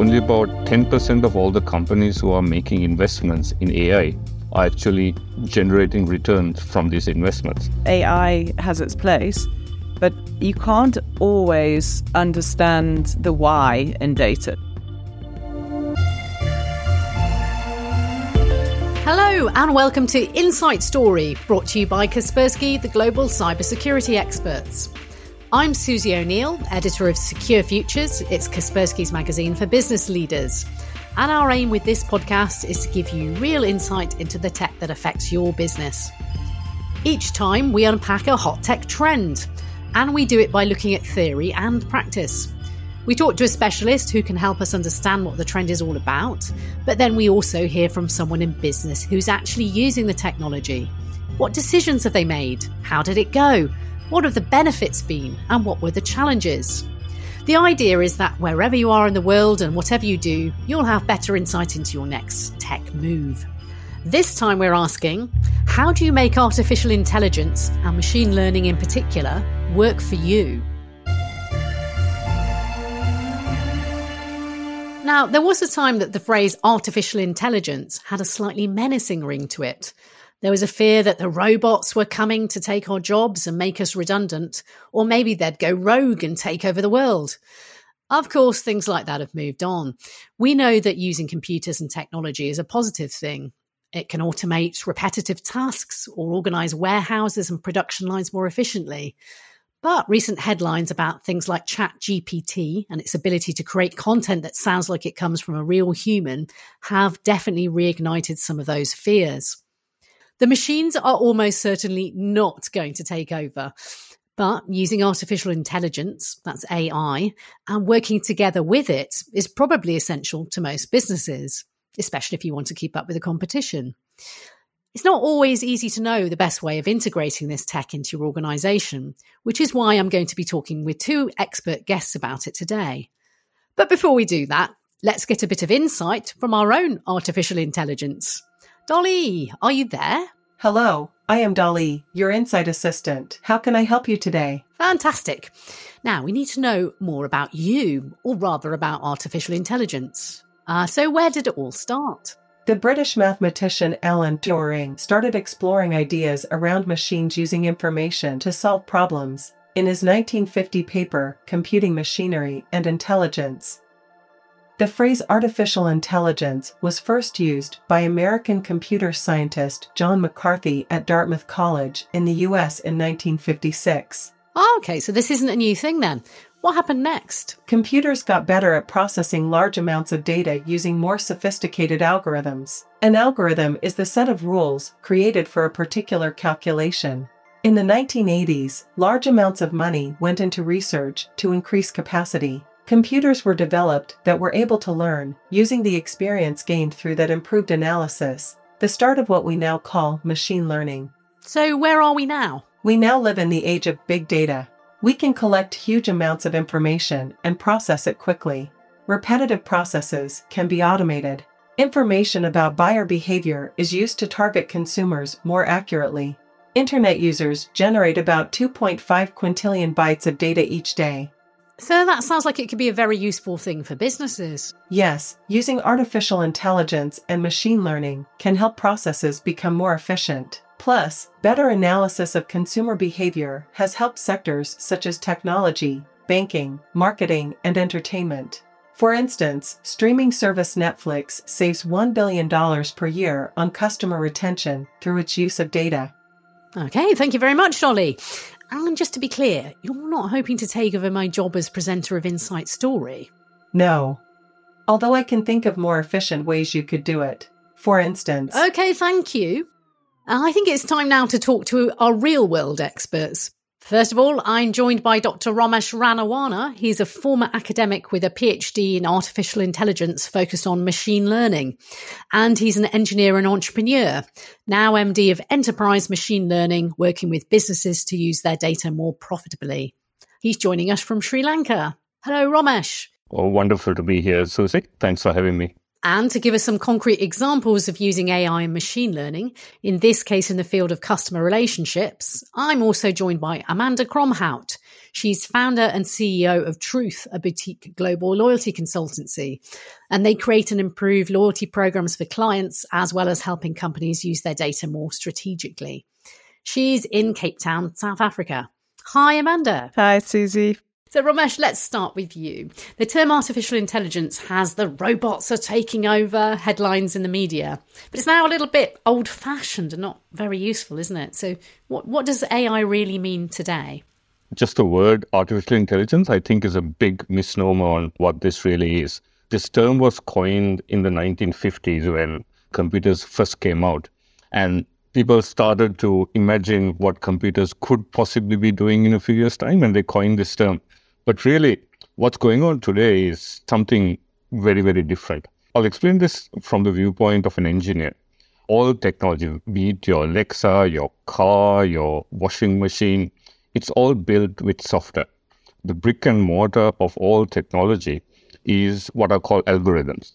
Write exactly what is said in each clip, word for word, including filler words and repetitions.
only about ten percent of all the companies who are making investments in A I are actually generating returns from these investments. A I has its place, but you can't always understand the why in data. Hello and welcome to Insight Story, brought to you by Kaspersky, the global cybersecurity experts. I'm Susie O'Neill, editor of Secure Futures. It's Kaspersky's magazine for business leaders. And our aim with this podcast is to give you real insight into the tech that affects your business. Each time we unpack a hot tech trend, and we do it by looking at theory and practice. We talk to a specialist who can help us understand what the trend is all about, but then we also hear from someone in business who's actually using the technology. What decisions have they made? How did it go? What have the benefits been, and what were the challenges? The idea is that wherever you are in the world and whatever you do, you'll have better insight into your next tech move. This time we're asking, how do you make artificial intelligence, and machine learning in particular, work for you? Now, there was a time that the phrase artificial intelligence had a slightly menacing ring to it. There was a fear that the robots were coming to take our jobs and make us redundant, or maybe they'd go rogue and take over the world. Of course, things like that have moved on. We know that using computers and technology is a positive thing. It can automate repetitive tasks or organise warehouses and production lines more efficiently. But recent headlines about things like ChatGPT and its ability to create content that sounds like it comes from a real human have definitely reignited some of those fears. The machines are almost certainly not going to take over, but using artificial intelligence, that's A I, and working together with it is probably essential to most businesses, especially if you want to keep up with the competition. It's not always easy to know the best way of integrating this tech into your organisation, which is why I'm going to be talking with two expert guests about it today. But before we do that, let's get a bit of insight from our own artificial intelligence. Dolly, are you there? Hello, I am Dolly, your Insight Assistant. How can I help you today? Fantastic. Now, we need to know more about you, or rather about artificial intelligence. Uh, so where did it all start? The British mathematician Alan Turing started exploring ideas around machines using information to solve problems in his nineteen fifty paper, Computing Machinery and Intelligence. The phrase artificial intelligence was first used by American computer scientist John McCarthy at Dartmouth College in the U S in nineteen fifty-six. Oh, okay, so this isn't a new thing then. What happened next? Computers got better at processing large amounts of data using more sophisticated algorithms. An algorithm is the set of rules created for a particular calculation. In the nineteen eighties, large amounts of money went into research to increase capacity. Computers were developed that were able to learn, using the experience gained through that improved analysis, the start of what we now call machine learning. So where are we now? We now live in the age of big data. We can collect huge amounts of information and process it quickly. Repetitive processes can be automated. Information about buyer behavior is used to target consumers more accurately. Internet users generate about two point five quintillion bytes of data each day. So that sounds like it could be a very useful thing for businesses. Yes, using artificial intelligence and machine learning can help processes become more efficient. Plus, better analysis of consumer behavior has helped sectors such as technology, banking, marketing, and entertainment. For instance, streaming service Netflix saves one billion dollars per year on customer retention through its use of data. Okay, thank you very much, Dolly. Alan, just to be clear, you're not hoping to take over my job as presenter of Insight Story? No. Although I can think of more efficient ways you could do it. For instance... Okay, thank you. I think it's time now to talk to our real-world experts. First of all, I'm joined by Doctor Romesh Ranawana. He's a former academic with a PhD in artificial intelligence focused on machine learning. And he's an engineer and entrepreneur, now M D of Enterprise Machine Learning, working with businesses to use their data more profitably. He's joining us from Sri Lanka. Hello, Romesh. Oh, wonderful to be here, Susie. Thanks for having me. And to give us some concrete examples of using A I and machine learning, in this case in the field of customer relationships, I'm also joined by Amanda Cromhout. She's founder and C E O of Truth, a boutique global loyalty consultancy. And they create and improve loyalty programs for clients, as well as helping companies use their data more strategically. She's in Cape Town, South Africa. Hi, Amanda. Hi, Susie. So Romesh, let's start with you. The term artificial intelligence has the robots are taking over headlines in the media, but it's now a little bit old-fashioned and not very useful, isn't it? So what, what does A I really mean today? Just the word artificial intelligence, I think, is a big misnomer on what this really is. This term was coined in the nineteen fifties when computers first came out, and people started to imagine what computers could possibly be doing in a few years' time, and they coined this term. But really, what's going on today is something very, very different. I'll explain this from the viewpoint of an engineer. All technology, be it your Alexa, your car, your washing machine, it's all built with software. The brick and mortar of all technology is what are called algorithms.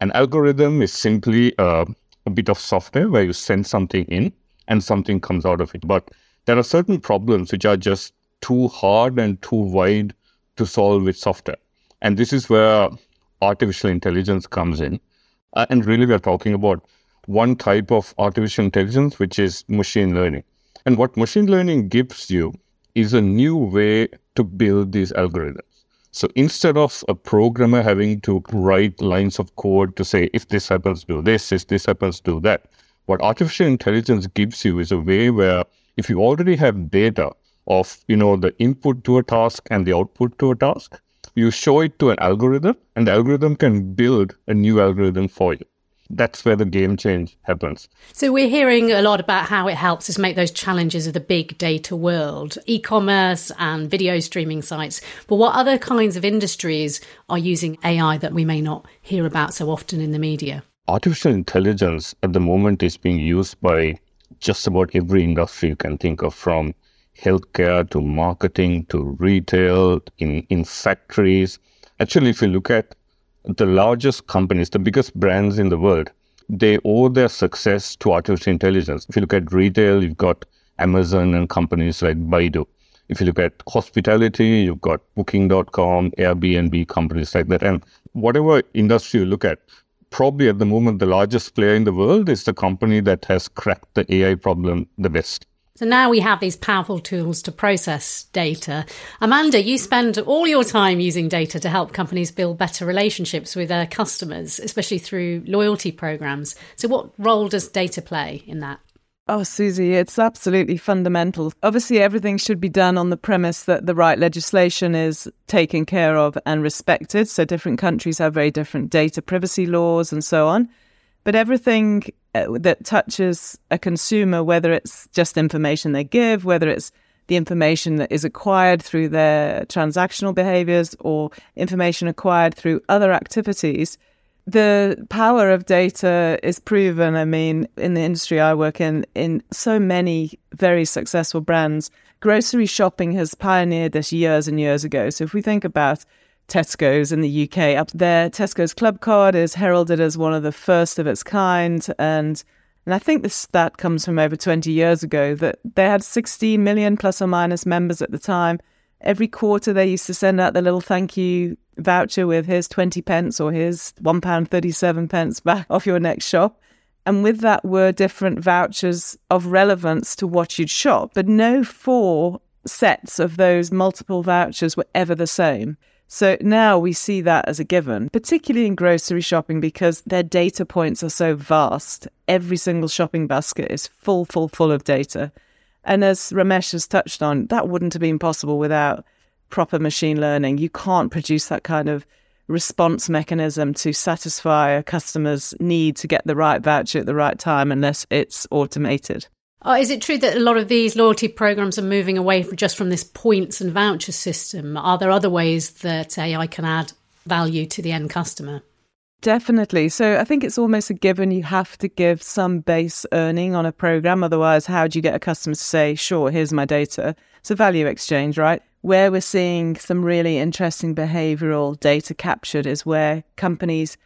An algorithm is simply a, a bit of software where you send something in and something comes out of it. But there are certain problems which are just too hard and too wide to solve with software. And this is where artificial intelligence comes in. Uh, and really, we are talking about one type of artificial intelligence, which is machine learning. And what machine learning gives you is a new way to build these algorithms. So instead of a programmer having to write lines of code to say, if this happens, do this, if this happens, do that, what artificial intelligence gives you is a way where if you already have data of, you know, the input to a task and the output to a task, you show it to an algorithm, and the algorithm can build a new algorithm for you. That's where the game change happens. So we're hearing a lot about how it helps us make those challenges of the big data world, e-commerce and video streaming sites. But what other kinds of industries are using A I that we may not hear about so often in the media? Artificial intelligence at the moment is being used by just about every industry you can think of, from healthcare to marketing to retail, in, in factories. Actually, if you look at the largest companies, the biggest brands in the world, they owe their success to artificial intelligence. If you look at retail, you've got Amazon and companies like Baidu. If you look at hospitality, you've got Booking dot com, Airbnb, companies like that. And whatever industry you look at, probably at the moment, the largest player in the world is the company that has cracked the A I problem the best. So now we have these powerful tools to process data. Amanda, you spend all your time using data to help companies build better relationships with their customers, especially through loyalty programs. So what role does data play in that? Oh, Susie, it's absolutely fundamental. Obviously, everything should be done on the premise that the right legislation is taken care of and respected. So different countries have very different data privacy laws and so on. But everything that touches a consumer, whether it's just information they give, whether it's the information that is acquired through their transactional behaviors or information acquired through other activities, the power of data is proven. I mean, in the industry I work in, in so many very successful brands, grocery shopping has pioneered this years and years ago. So if we think about Tesco's in the U K, up there, Tesco's Club Card is heralded as one of the first of its kind. And and I think this stat comes from over twenty years ago, that they had sixteen million plus or minus members at the time. Every quarter they used to send out the little thank you voucher with here's twenty pence or here's one pound thirty-seven pence back off your next shop. And with that were different vouchers of relevance to what you'd shop. But no four sets of those multiple vouchers were ever the same. So now we see that as a given, particularly in grocery shopping, because their data points are so vast. Every single shopping basket is full, full, full of data. And as Romesh has touched on, that wouldn't have been possible without proper machine learning. You can't produce that kind of response mechanism to satisfy a customer's need to get the right voucher at the right time unless it's automated. Oh, is it true that a lot of these loyalty programs are moving away from just from this points and voucher system? Are there other ways that A I can add value to the end customer? Definitely. So I think it's almost a given you have to give some base earning on a program. Otherwise, how do you get a customer to say, sure, here's my data? It's a value exchange, right? Where we're seeing some really interesting behavioral data captured is where companies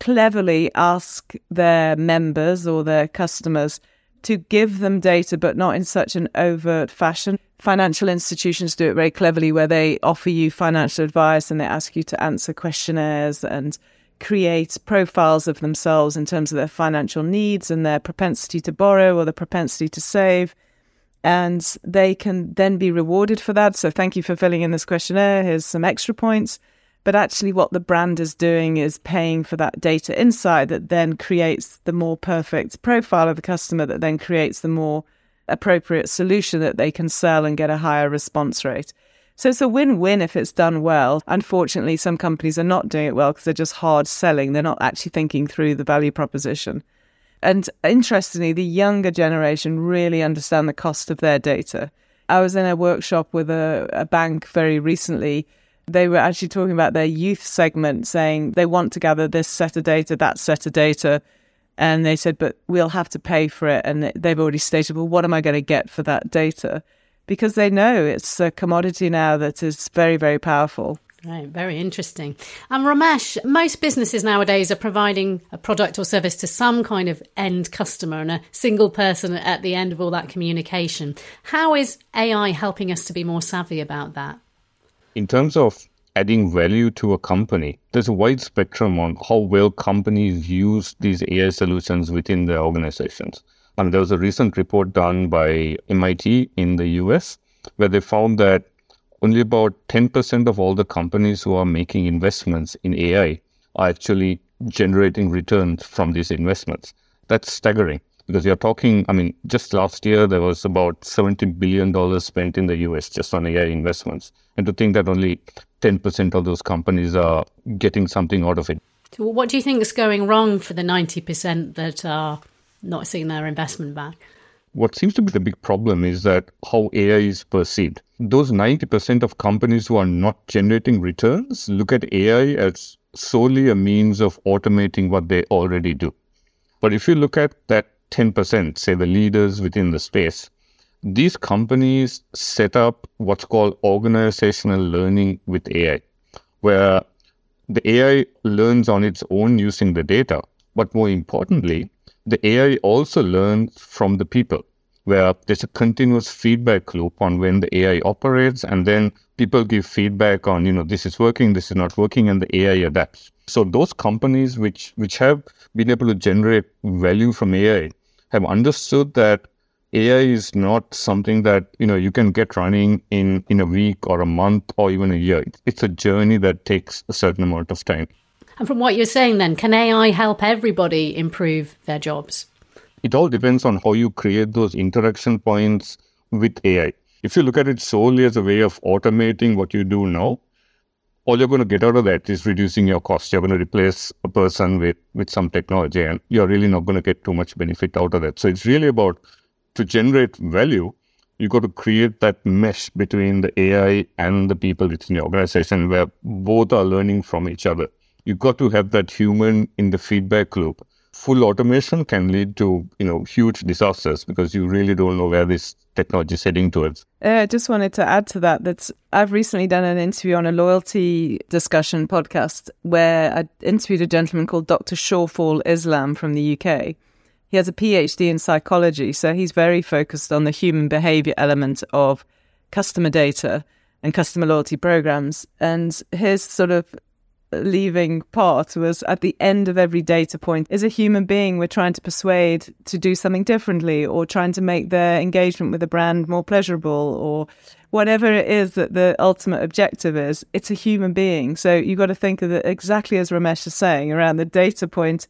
cleverly ask their members or their customers to give them data, but not in such an overt fashion. Financial institutions do it very cleverly, where they offer you financial advice and they ask you to answer questionnaires and create profiles of themselves in terms of their financial needs and their propensity to borrow or the propensity to save. And they can then be rewarded for that. So thank you for filling in this questionnaire. Here's some extra points. But actually what the brand is doing is paying for that data insight that then creates the more perfect profile of the customer, that then creates the more appropriate solution that they can sell and get a higher response rate. So it's a win-win if it's done well. Unfortunately, some companies are not doing it well because they're just hard selling. They're not actually thinking through the value proposition. And interestingly, the younger generation really understand the cost of their data. I was in a workshop with a, a bank very recently. They were actually talking about their youth segment, saying they want to gather this set of data, that set of data. And they said, but we'll have to pay for it. And they've already stated, well, what am I going to get for that data? Because they know it's a commodity now that is very, very powerful. Right, very interesting. And um, Romesh, most businesses nowadays are providing a product or service to some kind of end customer and a single person at the end of all that communication. How is A I helping us to be more savvy about that? In terms of adding value to a company, there's a wide spectrum on how well companies use these A I solutions within their organizations. And there was a recent report done by M I T in the U S where they found that only about ten percent of all the companies who are making investments in A I are actually generating returns from these investments. That's staggering because you're talking, I mean, just last year, there was about seventy billion dollars spent in the U S just on A I investments. And to think that only ten percent of those companies are getting something out of it. So what do you think is going wrong for the ninety percent that are not seeing their investment back? What seems to be the big problem is that how A I is perceived. Those ninety percent of companies who are not generating returns look at A I as solely a means of automating what they already do. But if you look at that ten percent, say the leaders within the space, these companies set up what's called organizational learning with A I, where the A I learns on its own using the data. But more importantly, the A I also learns from the people, where there's a continuous feedback loop on when the A I operates, and then people give feedback on, you know, this is working, this is not working, and the A I adapts. So those companies which which have been able to generate value from A I have understood that A I is not something that, you know, you can get running in, in a week or a month or even a year. It's a journey that takes a certain amount of time. And from what you're saying then, can A I help everybody improve their jobs? It all depends on how you create those interaction points with A I. If you look at it solely as a way of automating what you do now, all you're going to get out of that is reducing your costs. You're going to replace a person with, with some technology, and you're really not going to get too much benefit out of that. So it's really about, to generate value, you've got to create that mesh between the A I and the people within your organization where both are learning from each other. You've got to have that human in the feedback loop. Full automation can lead to, you know, huge disasters because you really don't know where this technology is heading towards. Uh, I just wanted to add to that that I've recently done an interview on a loyalty discussion podcast where I interviewed a gentleman called Doctor Shawfall Islam from the U K. He has a P H D in psychology, so he's very focused on the human behavior element of customer data and customer loyalty programs. And his sort of leaving part was, at the end of every data point is a human being we're trying to persuade to do something differently, or trying to make their engagement with the brand more pleasurable, or whatever it is that the ultimate objective is, it's a human being. So you've got to think of it exactly as Romesh is saying, around the data point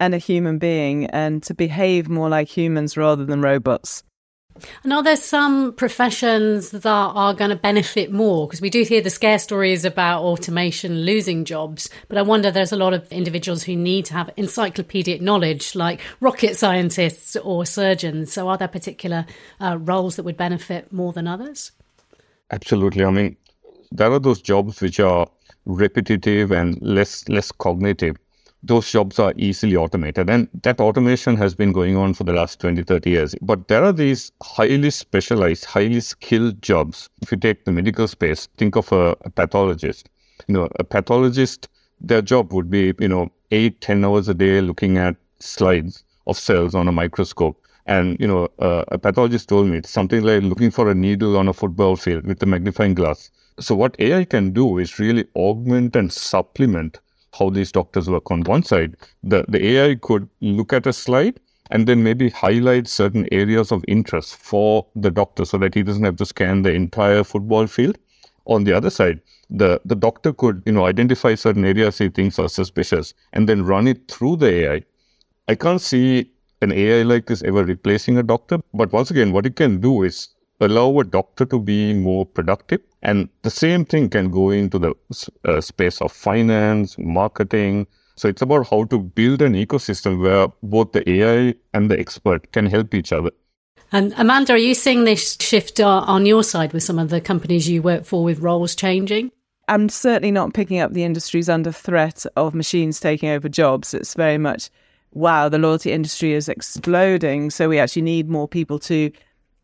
and a human being, and to behave more like humans rather than robots. And are there some professions that are going to benefit more? Because we do hear the scare stories about automation losing jobs, but I wonder there's a lot of individuals who need to have encyclopedic knowledge, like rocket scientists or surgeons. So are there particular uh, roles that would benefit more than others? Absolutely. I mean, there are those jobs which are repetitive and less less cognitive. Those jobs are easily automated, and that automation has been going on for the last twenty, thirty years. But there are these highly specialized, highly skilled jobs. If you take the medical space, think of a, a pathologist. You know, a pathologist their job would be, you know, eight, ten hours a day looking at slides of cells on a microscope. And, you know, uh, a pathologist told me it's something like looking for a needle on a football field with a magnifying glass. So what A I can do is really augment and supplement how these doctors work. On one side, the, the A I could look at a slide and then maybe highlight certain areas of interest for the doctor so that he doesn't have to scan the entire football field. On the other side, the, the doctor could, you know, identify certain areas he thinks are suspicious and then run it through the A I. I can't see an A I like this ever replacing a doctor. But once again, what it can do is allow a doctor to be more productive. And the same thing can go into the uh, space of finance, marketing. So it's about how to build an ecosystem where both the A I and the expert can help each other. And Amanda, are you seeing this shift uh, on your side with some of the companies you work for, with roles changing? I'm certainly not picking up the industries under threat of machines taking over jobs. It's very much, wow, the loyalty industry is exploding. So we actually need more people to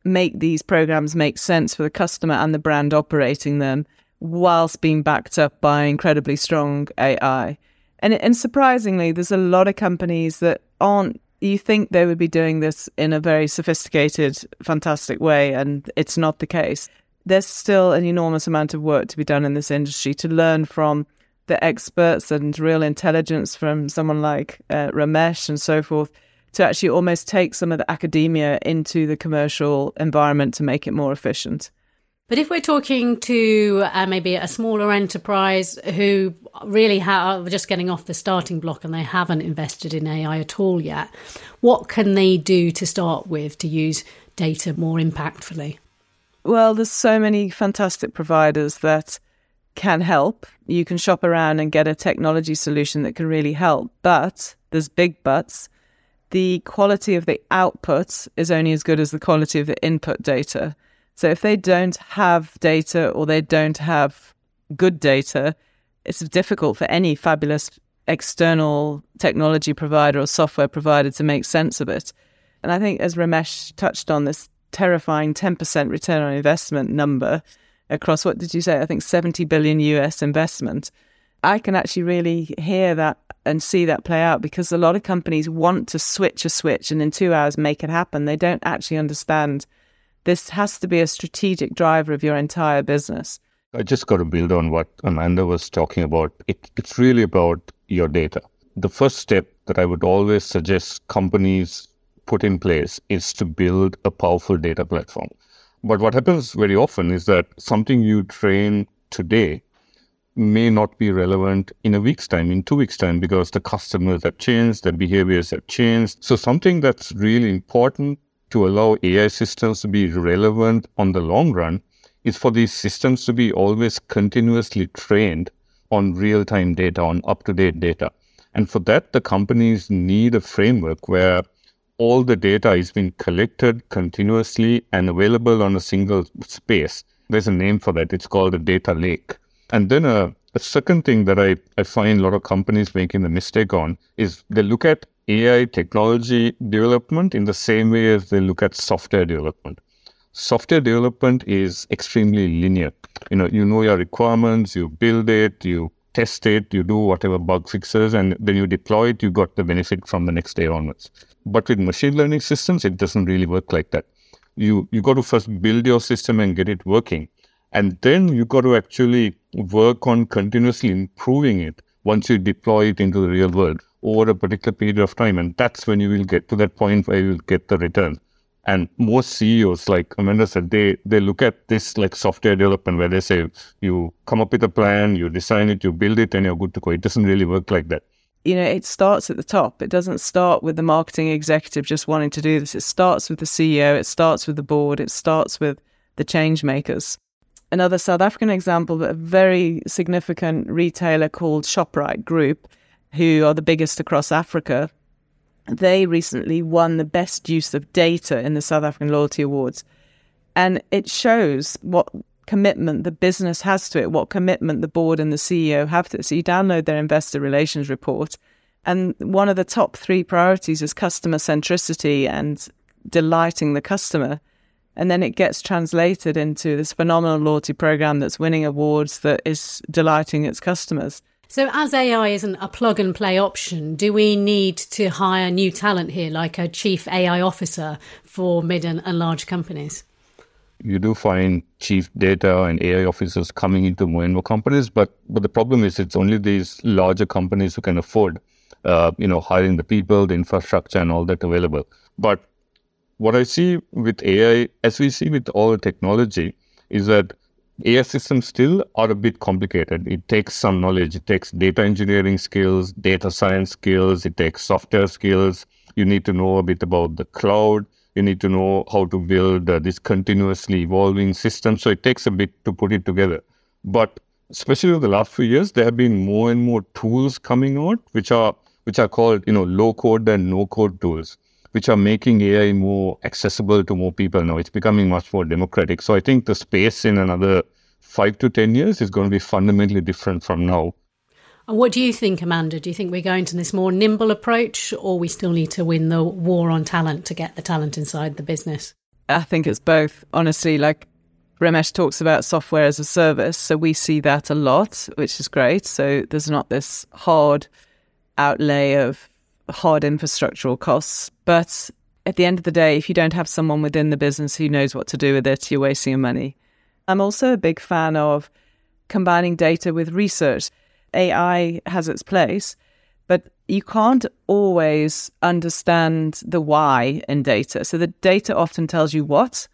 make these programs make sense for the customer and the brand operating them, whilst being backed up by incredibly strong A I. And, and surprisingly, there's a lot of companies that aren't, you think they would be doing this in a very sophisticated, fantastic way, and it's not the case. There's still an enormous amount of work to be done in this industry to learn from the experts and real intelligence from someone like uh, Ramesh and so forth, to actually almost take some of the academia into the commercial environment to make it more efficient. But if we're talking to uh, maybe a smaller enterprise who really ha- are just getting off the starting block and they haven't invested in A I at all yet, what can they do to start with to use data more impactfully? Well, there's so many fantastic providers that can help. You can shop around and get a technology solution that can really help. But there's big buts. The quality of the output is only as good as the quality of the input data. So if they don't have data, or they don't have good data, it's difficult for any fabulous external technology provider or software provider to make sense of it. And I think, as Ramesh touched on, this terrifying ten percent return on investment number across, what did you say? I think seventy billion U S investment. I can actually really hear that and see that play out, because a lot of companies want to switch a switch and in two hours make it happen. They don't actually understand this has to be a strategic driver of your entire business. I just got to build on what Amanda was talking about. It, it's really about your data. The first step that I would always suggest companies put in place is to build a powerful data platform. But what happens very often is that something you train today may not be relevant in a week's time, in two weeks' time, because the customers have changed, their behaviors have changed. So something that's really important to allow A I systems to be relevant on the long run is for these systems to be always continuously trained on real-time data, on up-to-date data. And for that, the companies need a framework where all the data is being collected continuously and available on a single space. There's a name for that. It's called a data lake. And then a, a second thing that I, I find a lot of companies making the mistake on is they look at A I technology development in the same way as they look at software development. Software development is extremely linear. You know, you know your requirements, you build it, you test it, you do whatever bug fixes, and then you deploy it, you got the benefit from the next day onwards. But with machine learning systems, it doesn't really work like that. You, you got to first build your system and get it working. And then you got to actually work on continuously improving it once you deploy it into the real world over a particular period of time. And that's when you will get to that point where you will get the return. And most C E Os, like Amanda said, they, they look at this like software development where they say, you come up with a plan, you design it, you build it, and you're good to go. It doesn't really work like that. You know, it starts at the top. It doesn't start with the marketing executive just wanting to do this. It starts with the C E O. It starts with the board. It starts with the change makers. Another South African example, but a very significant retailer called Shoprite Group, who are the biggest across Africa, they recently won the best use of data in the South African Loyalty Awards. And it shows what commitment the business has to it, what commitment the board and the C E O have to it. So you download their investor relations report, and one of the top three priorities is customer centricity and delighting the customer. And then it gets translated into this phenomenal loyalty program that's winning awards, that is delighting its customers. So as A I isn't a plug-and-play option, do we need to hire new talent here, like a chief A I officer for mid and, and large companies? You do find chief data and A I officers coming into more and more companies, but, but the problem is it's only these larger companies who can afford, uh, you know, hiring the people, the infrastructure, and all that available. But what I see with A I, as we see with all the technology, is that A I systems still are a bit complicated. It takes some knowledge. It takes data engineering skills, data science skills. It takes software skills. You need to know a bit about the cloud. You need to know how to build uh, this continuously evolving system. So it takes a bit to put it together. But especially over the last few years, there have been more and more tools coming out, which are which are called, you know, low code and no code tools, which are making A I more accessible to more people now. It's becoming much more democratic. So I think the space in another five to ten years is going to be fundamentally different from now. And what do you think, Amanda? Do you think we're going to this more nimble approach, or we still need to win the war on talent to get the talent inside the business? I think it's both. Honestly, like Romesh talks about software as a service. So we see that a lot, which is great. So there's not this hard outlay of hard infrastructural costs. But at the end of the day, if you don't have someone within the business who knows what to do with it, you're wasting your money. I'm also a big fan of combining data with research. A I has its place, but you can't always understand the why in data. So the data often tells you what,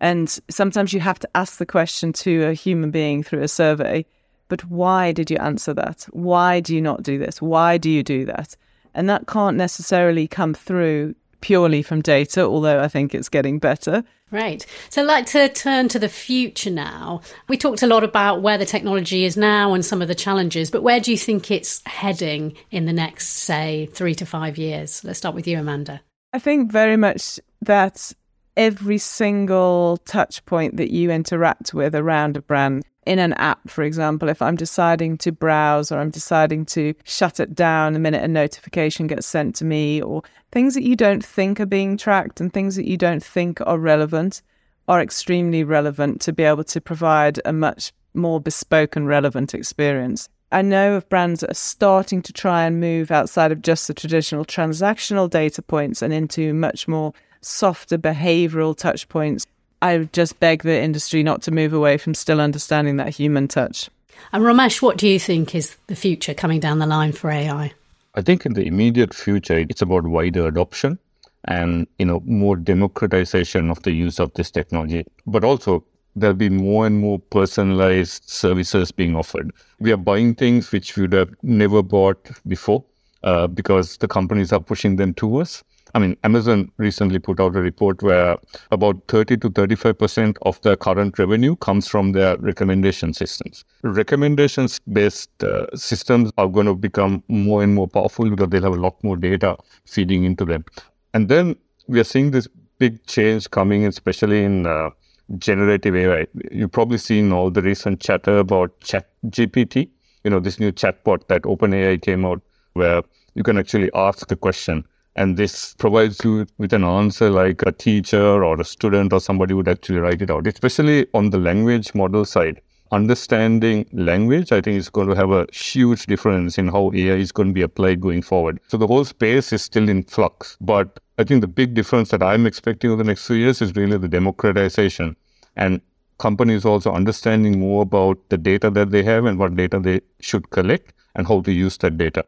and sometimes you have to ask the question to a human being through a survey, but why did you answer that? Why do you not do this? Why do you do that? And that can't necessarily come through purely from data, although I think it's getting better. Right. So I'd like to turn to the future now. We talked a lot about where the technology is now and some of the challenges, but where do you think it's heading in the next, say, three to five years? Let's start with you, Amanda. I think very much that every single touch point that you interact with around a brand, in an app, for example, if I'm deciding to browse or I'm deciding to shut it down the minute a notification gets sent to me, or things that you don't think are being tracked and things that you don't think are relevant are extremely relevant to be able to provide a much more bespoke and relevant experience. I know of brands that are starting to try and move outside of just the traditional transactional data points and into much more softer behavioral touch points. I just beg the industry not to move away from still understanding that human touch. And Romesh, what do you think is the future coming down the line for A I? I think in the immediate future, it's about wider adoption and, you know, more democratization of the use of this technology. But also, there'll be more and more personalized services being offered. We are buying things which we would have never bought before uh, because the companies are pushing them to us. I mean, Amazon recently put out a report where about thirty to thirty-five percent of their current revenue comes from their recommendation systems. Recommendations-based uh, systems are going to become more and more powerful because they'll have a lot more data feeding into them. And then we are seeing this big change coming, especially in uh, generative A I. You've probably seen all the recent chatter about ChatGPT, you know, this new chatbot that OpenAI came out where you can actually ask a question. And this provides you with an answer like a teacher or a student or somebody would actually write it out. Especially on the language model side, understanding language, I think, is going to have a huge difference in how A I is going to be applied going forward. So the whole space is still in flux. But I think the big difference that I'm expecting over the next few years is really the democratization. And companies also understanding more about the data that they have and what data they should collect and how to use that data.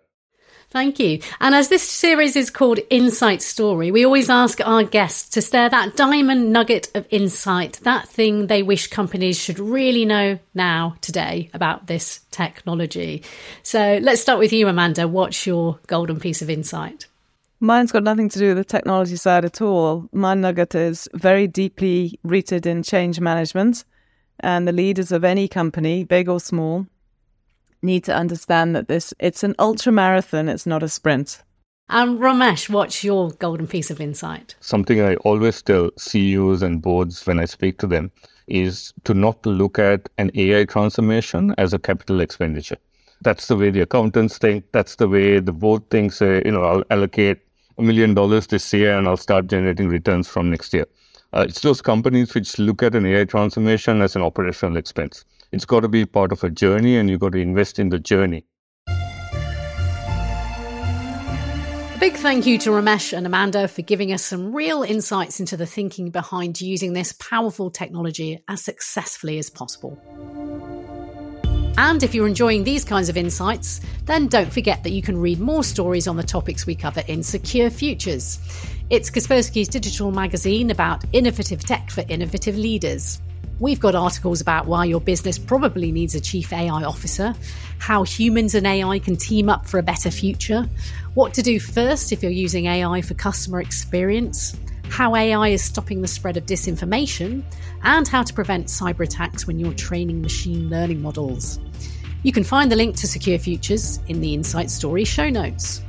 Thank you. And as this series is called Insight Story, we always ask our guests to share that diamond nugget of insight, that thing they wish companies should really know now, today, about this technology. So let's start with you, Amanda. What's your golden piece of insight? Mine's got nothing to do with the technology side at all. My nugget is very deeply rooted in change management, and the leaders of any company, big or small, need to understand that this it's an ultra marathon, it's not a sprint. And Romesh, what's your golden piece of insight? Something I always tell C E Os and boards when I speak to them is to not look at an A I transformation as a capital expenditure. That's the way the accountants think. That's the way the board thinks, uh, you know, I'll allocate a million dollars this year and I'll start generating returns from next year. Uh, it's those companies which look at an A I transformation as an operational expense. It's got to be part of a journey, and you've got to invest in the journey. big thank you to Romesh and Amanda for giving us some real insights into the thinking behind using this powerful technology as successfully as possible. And if you're enjoying these kinds of insights, then don't forget that you can read more stories on the topics we cover in Secure Futures. It's Kaspersky's digital magazine about innovative tech for innovative leaders. We've got articles about why your business probably needs a chief A I officer, how humans and A I can team up for a better future, what to do first if you're using A I for customer experience, how A I is stopping the spread of disinformation, and how to prevent cyber attacks when you're training machine learning models. You can find the link to Secure Futures in the Insight Story show notes.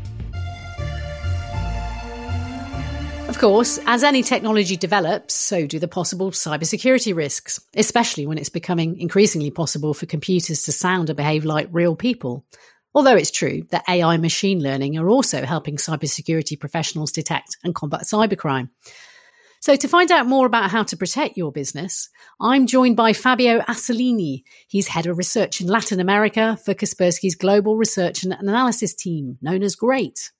Of course, as any technology develops, so do the possible cybersecurity risks, especially when it's becoming increasingly possible for computers to sound and behave like real people. Although it's true that A I and machine learning are also helping cybersecurity professionals detect and combat cybercrime. So to find out more about how to protect your business, I'm joined by Fabio Assolini. He's head of research in Latin America for Kaspersky's global research and analysis team, known as GREAT.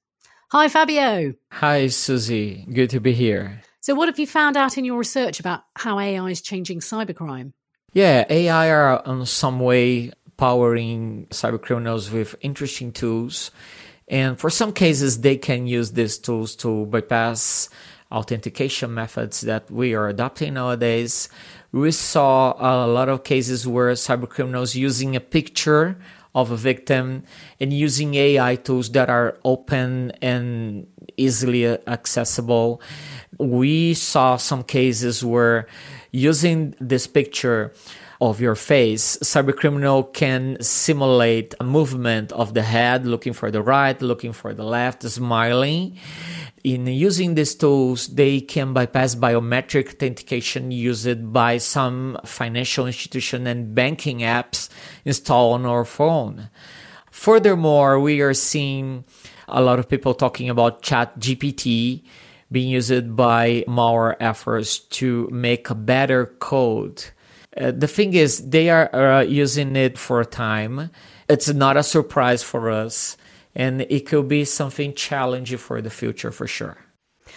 Hi, Fabio. Hi, Susie. Good to be here. So what have you found out in your research about how A I is changing cybercrime? Yeah, A I are in some way powering cybercriminals with interesting tools. And for some cases, they can use these tools to bypass authentication methods that we are adopting nowadays. We saw a lot of cases where cybercriminals using a picture of a victim and using A I tools that are open and easily accessible. We saw some cases where using this picture of your face, cybercriminal can simulate a movement of the head, looking for the right, looking for the left, smiling. In using these tools, they can bypass biometric authentication used by some financial institution and banking apps installed on our phone. Furthermore, we are seeing a lot of people talking about ChatGPT being used by malware efforts to make a better code. Uh, the thing is, they are uh, using it for a time. It's not a surprise for us. And it could be something challenging for the future, for sure.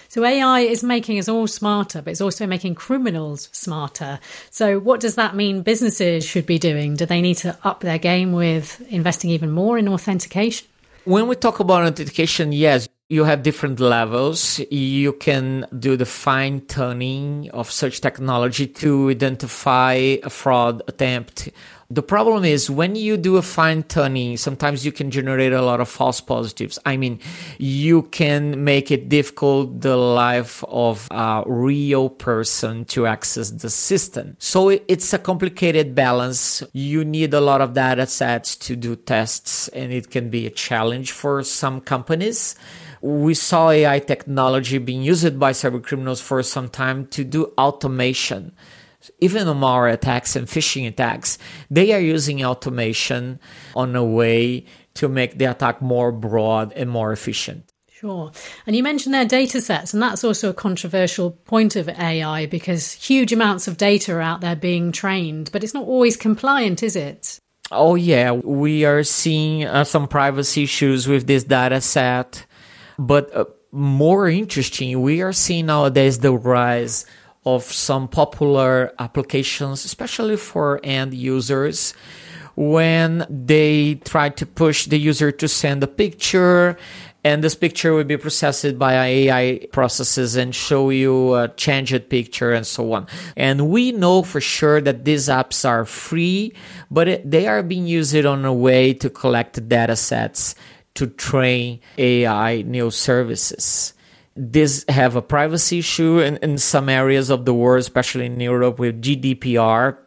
So A I is making us all smarter, but it's also making criminals smarter. So what does that mean businesses should be doing? Do they need to up their game with investing even more in authentication? When we talk about authentication, yes, you have different levels. You can do the fine-tuning of such technology to identify a fraud attempt. The problem is when you do a fine-tuning, sometimes you can generate a lot of false positives. I mean, you can make it difficult the life of a real person to access the system. So it's a complicated balance. You need a lot of data sets to do tests, and it can be a challenge for some companies. We saw A I technology being used by cybercriminals for some time to do automation. Even malware attacks and phishing attacks, they are using automation on a way to make the attack more broad and more efficient. Sure. And you mentioned their data sets, and that's also a controversial point of A I because huge amounts of data are out there being trained, but it's not always compliant, is it? Oh, yeah. We are seeing uh, some privacy issues with this data set, but uh, more interesting, we are seeing nowadays the rise of some popular applications, especially for end users, when they try to push the user to send a picture, and this picture will be processed by A I processes and show you a changed picture and so on. And we know for sure that these apps are free, but they are being used on a way to collect data sets to train A I new services. These have a privacy issue in, in some areas of the world, especially in Europe with G D P R.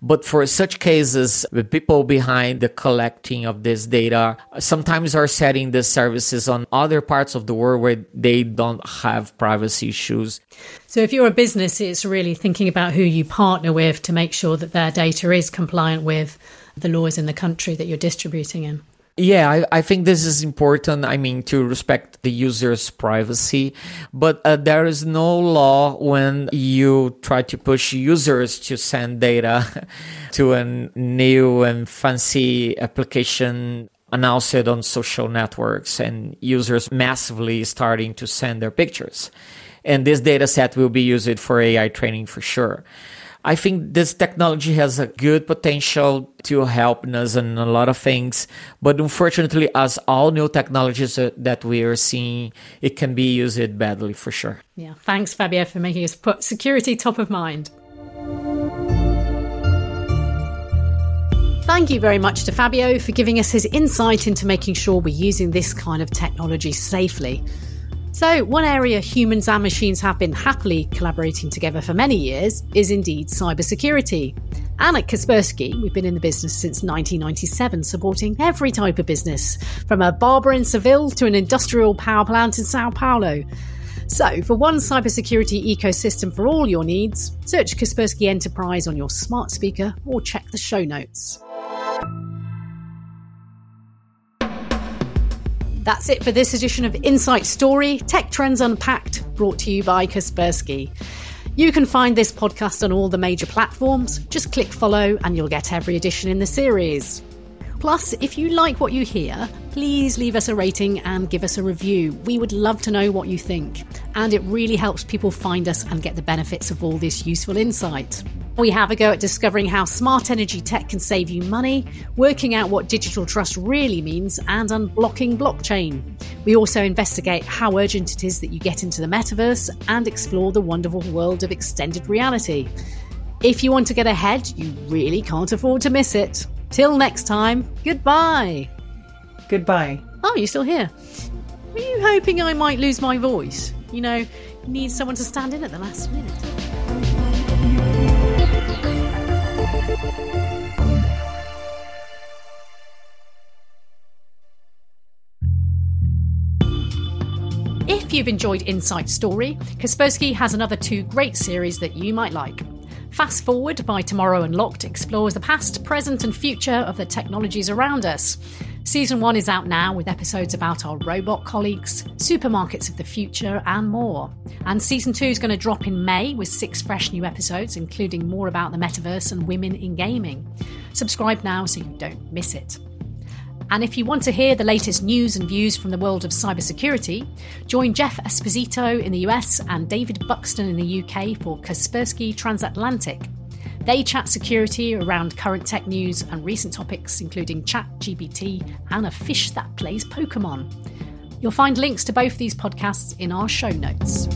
But for such cases, the people behind the collecting of this data sometimes are setting the services on other parts of the world where they don't have privacy issues. So if you're a business, it's really thinking about who you partner with to make sure that their data is compliant with the laws in the country that you're distributing in. Yeah, I, I think this is important, I mean, to respect the user's privacy, but uh, there is no law when you try to push users to send data to a new and fancy application. announced it on social networks and users massively starting to send their pictures. And this data set will be used for A I training for sure. I think this technology has a good potential to help us in a lot of things. But unfortunately, as all new technologies that we are seeing, it can be used badly for sure. Yeah, thanks, Fabio, for making us put security top of mind. Thank you very much to Fabio for giving us his insight into making sure we're using this kind of technology safely. So one area humans and machines have been happily collaborating together for many years is indeed cybersecurity. And at Kaspersky, we've been in the business since nineteen ninety-seven, supporting every type of business, from a barber in Seville to an industrial power plant in Sao Paulo. So for one cybersecurity ecosystem for all your needs, search Kaspersky Enterprise on your smart speaker or check the show notes. That's it for this edition of Insight Story, Tech Trends Unpacked, brought to you by Kaspersky. You can find this podcast on all the major platforms. Just click follow and you'll get every edition in the series. Plus, if you like what you hear, please leave us a rating and give us a review. We would love to know what you think. And it really helps people find us and get the benefits of all this useful insight. We have a go at discovering how smart energy tech can save you money, working out what digital trust really means, and unblocking blockchain. We also investigate how urgent it is that you get into the metaverse and explore the wonderful world of extended reality. If you want to get ahead, you really can't afford to miss it. Till next time, goodbye. Goodbye. Oh, you're still here. Were you hoping I might lose my voice? You know, need someone to stand in at the last minute. If you've enjoyed Insight Story, Kaspersky has another two great series that you might like. Fast Forward by Tomorrow Unlocked explores the past, present and future of the technologies around us. Season one is out now with episodes about our robot colleagues, supermarkets of the future and more. And season two is going to drop in May with six fresh new episodes, including more about the metaverse and women in gaming. Subscribe now so you don't miss it. And if you want to hear the latest news and views from the world of cybersecurity, join Jeff Esposito in the U S and David Buxton in the U K for Kaspersky Transatlantic. They chat security around current tech news and recent topics, including ChatGPT and a fish that plays Pokemon. You'll find links to both these podcasts in our show notes.